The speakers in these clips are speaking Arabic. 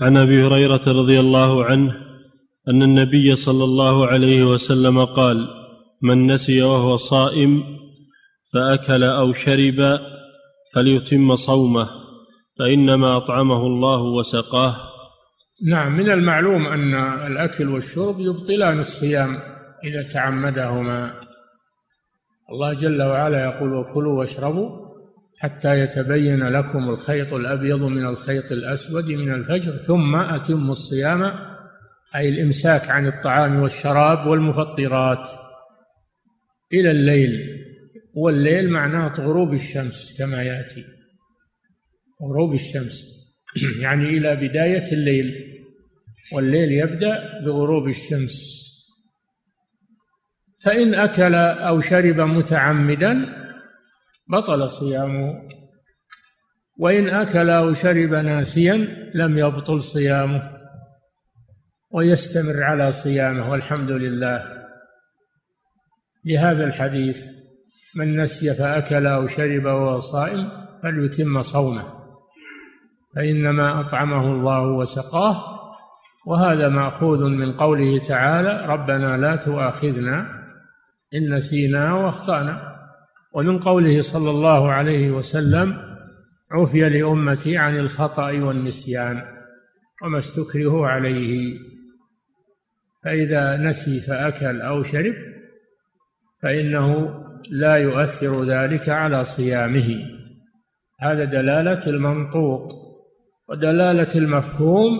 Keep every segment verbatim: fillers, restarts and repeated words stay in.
عن أبي هريرة رضي الله عنه أن النبي صلى الله عليه وسلم قال: من نسي وهو صائم فأكل أو شرب فليتم صومه فإنما أطعمه الله وسقاه. نعم، من المعلوم أن الأكل والشرب يبطلان الصيام إذا تعمدهما. الله جل وعلا يقول: وكلوا واشربوا حتى يتبين لكم الخيط الأبيض من الخيط الأسود من الفجر ثم أتموا الصيام، أي الإمساك عن الطعام والشراب والمفطرات إلى الليل، والليل معناه غروب الشمس كما يأتي، غروب الشمس يعني إلى بداية الليل، والليل يبدأ بغروب الشمس. فإن أكل أو شرب متعمدا بطل صيامه، وإن أكل أو شرب ناسيا لم يبطل صيامه ويستمر على صيامه، والحمد لله. لهذا الحديث: من نسي فأكل أو شرب وهو صائم فليتم صومه فإنما أطعمه الله وسقاه. وهذا مأخوذ من قوله تعالى: ربنا لا تؤاخذنا إن نسينا وأخطأنا، ومن قوله صلى الله عليه وسلم: عفي لأمتي عن الخطأ والنسيان وما استكرهوا عليه. فإذا نسي فأكل أو شرب فإنه لا يؤثر ذلك على صيامه. هذا دلالة المنطوق، ودلالة المفهوم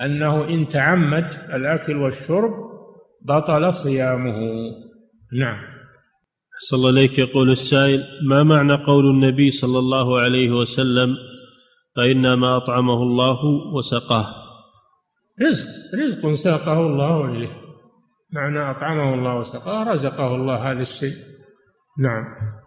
أنه إن تعمد الأكل والشرب بطل صيامه. نعم. صلى الله عليك. يقول السائل: ما معنى قول النبي صلى الله عليه وسلم: فإنما أطعمه الله وسقاه؟ رزق رزق ساقه الله إليه، معنى أطعمه الله وسقاه رزقه الله هذا الشيء. نعم.